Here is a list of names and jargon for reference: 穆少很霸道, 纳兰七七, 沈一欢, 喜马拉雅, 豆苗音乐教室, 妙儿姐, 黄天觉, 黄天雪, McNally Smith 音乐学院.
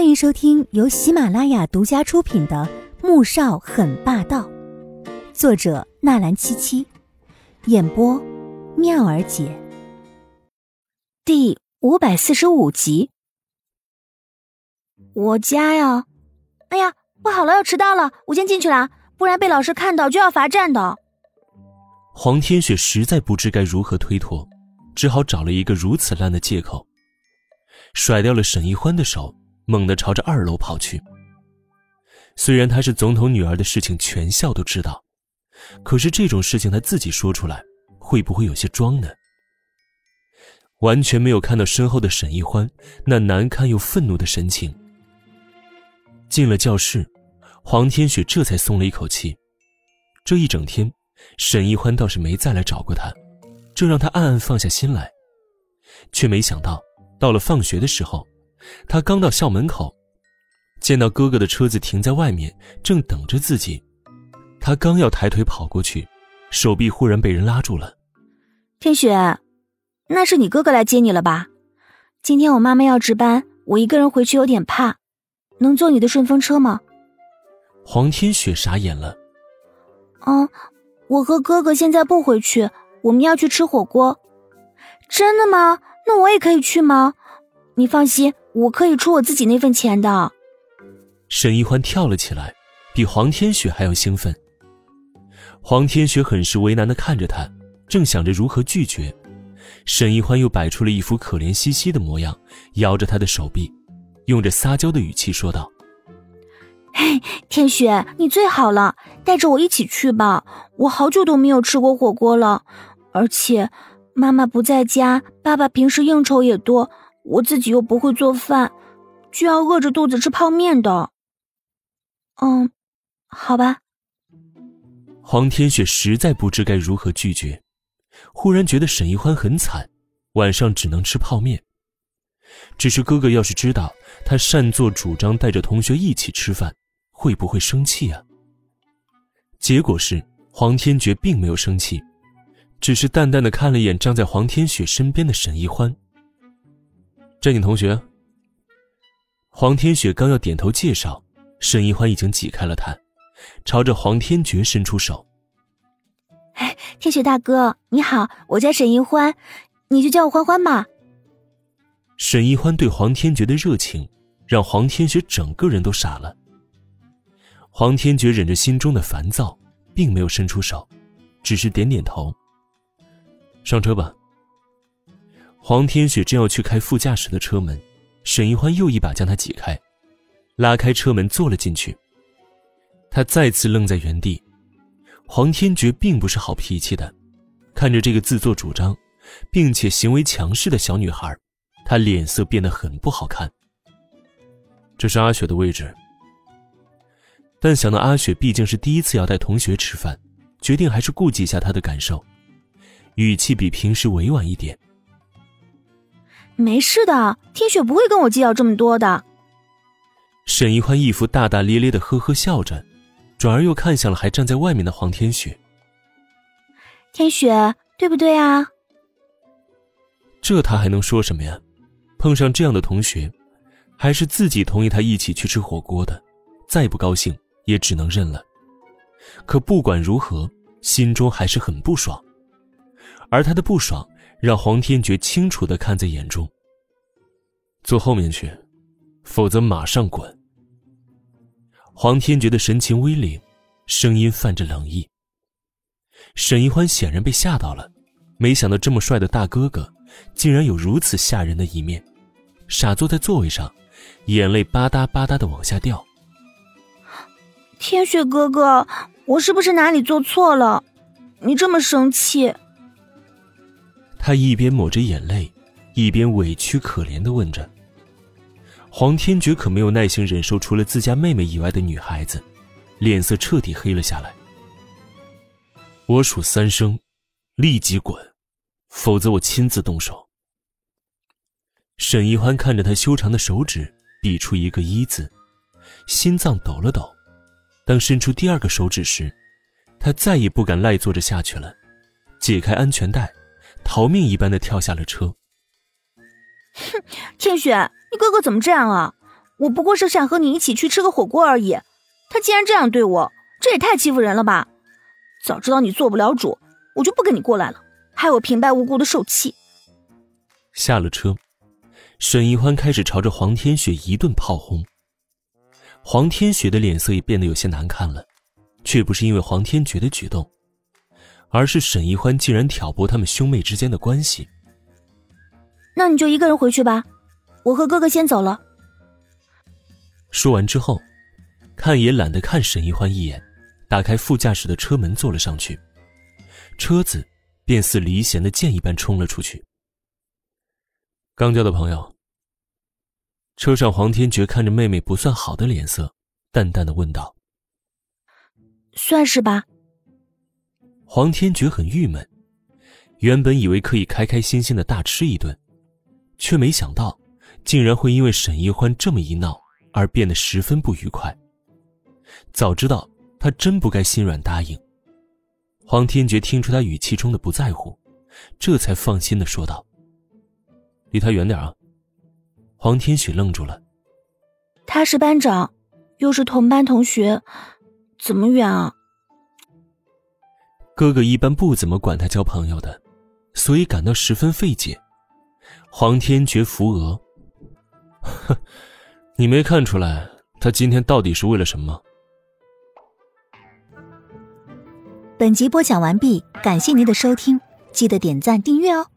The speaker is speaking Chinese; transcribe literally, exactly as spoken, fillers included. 欢迎收听由喜马拉雅独家出品的《穆少很霸道》，作者纳兰七七，演播妙儿姐，第五百四十五集。我家呀，哎呀，不好了，要迟到了，我先进去了，不然被老师看到就要罚站的。黄天雪实在不知该如何推脱，只好找了一个如此烂的借口，甩掉了沈一欢的手，猛地朝着二楼跑去。虽然她是总统女儿的事情全校都知道，可是这种事情她自己说出来会不会有些装呢？完全没有看到身后的沈一欢那难堪又愤怒的神情。进了教室，黄天雪这才松了一口气。这一整天沈一欢倒是没再来找过她，这让她暗暗放下心来。却没想到到了放学的时候，他刚到校门口，见到哥哥的车子停在外面，正等着自己。他刚要抬腿跑过去，手臂忽然被人拉住了。天雪，那是你哥哥来接你了吧？今天我妈妈要值班，我一个人回去有点怕，能坐你的顺风车吗？黄天雪傻眼了。嗯，我和哥哥现在不回去，我们要去吃火锅。真的吗？那我也可以去吗？你放心，我可以出我自己那份钱的。沈一欢跳了起来，比黄天雪还要兴奋。黄天雪很是为难地看着他，正想着如何拒绝，沈一欢又摆出了一副可怜兮兮的模样，摇着他的手臂，用着撒娇的语气说道：嘿，天雪，你最好了，带着我一起去吧，我好久都没有吃过火锅了，而且妈妈不在家，爸爸平时应酬也多，我自己又不会做饭，就要饿着肚子吃泡面的。嗯，好吧。黄天雪实在不知该如何拒绝，忽然觉得沈一欢很惨，晚上只能吃泡面。只是哥哥要是知道他擅作主张带着同学一起吃饭，会不会生气啊？结果是黄天雪并没有生气，只是淡淡的看了一眼站在黄天雪身边的沈一欢。这你同学？黄天雪刚要点头介绍，沈一欢已经挤开了他，朝着黄天觉伸出手。哎，天雪大哥你好，我叫沈一欢，你就叫我欢欢吧。沈一欢对黄天觉的热情让黄天雪整个人都傻了。黄天觉忍着心中的烦躁，并没有伸出手，只是点点头。上车吧。黄天雪正要去开副驾驶的车门，沈一欢又一把将他挤开，拉开车门坐了进去。他再次愣在原地。黄天觉并不是好脾气的，看着这个自作主张并且行为强势的小女孩，他脸色变得很不好看。这是阿雪的位置。但想到阿雪毕竟是第一次要带同学吃饭，决定还是顾及一下她的感受，语气比平时委婉一点。没事的，天雪不会跟我计较这么多的。沈一欢一副大大咧咧的呵呵笑着，转而又看向了还站在外面的黄天雪。天雪，对不对啊？这他还能说什么呀？碰上这样的同学，还是自己同意他一起去吃火锅的，再不高兴也只能认了。可不管如何，心中还是很不爽，而他的不爽让黄天觉清楚地看在眼中。坐后面去，否则马上滚。黄天觉的神情微凛，声音泛着冷意。沈一欢显然被吓到了，没想到这么帅的大哥哥竟然有如此吓人的一面，傻坐在座位上，眼泪吧嗒吧嗒地往下掉。天雪哥哥，我是不是哪里做错了？你这么生气？他一边抹着眼泪，一边委屈可怜地问着。黄天觉可没有耐心忍受除了自家妹妹以外的女孩子，脸色彻底黑了下来。我数三声，立即滚，否则我亲自动手。沈一欢看着他修长的手指比出一个一字，心脏抖了抖。当伸出第二个手指时，他再也不敢赖坐着下去了，解开安全带，逃命一般的跳下了车。哼，天雪，你哥哥怎么这样啊？我不过是想和你一起去吃个火锅而已，他竟然这样对我，这也太欺负人了吧！早知道你做不了主，我就不跟你过来了，害我平白无故的受气。下了车，沈一欢开始朝着黄天雪一顿炮轰。黄天雪的脸色也变得有些难看了，却不是因为黄天觉的举动，而是沈一欢竟然挑拨他们兄妹之间的关系。那你就一个人回去吧，我和哥哥先走了。说完之后，看也懒得看沈一欢一眼，打开副驾驶的车门坐了上去，车子便似离弦的箭一般冲了出去。刚交的朋友。车上黄天觉看着妹妹不算好的脸色，淡淡的问道。算是吧。黄天觉很郁闷，原本以为可以开开心心的大吃一顿，却没想到竟然会因为沈一欢这么一闹而变得十分不愉快。早知道他真不该心软答应。黄天觉听出他语气中的不在乎，这才放心地说道。离他远点啊。黄天雪愣住了。他是班长，又是同班同学，怎么远啊？哥哥一般不怎么管他交朋友的，所以感到十分费解。黄天觉扶额。哼，你没看出来他今天到底是为了什么？本集播讲完毕，感谢您的收听，记得点赞订阅哦。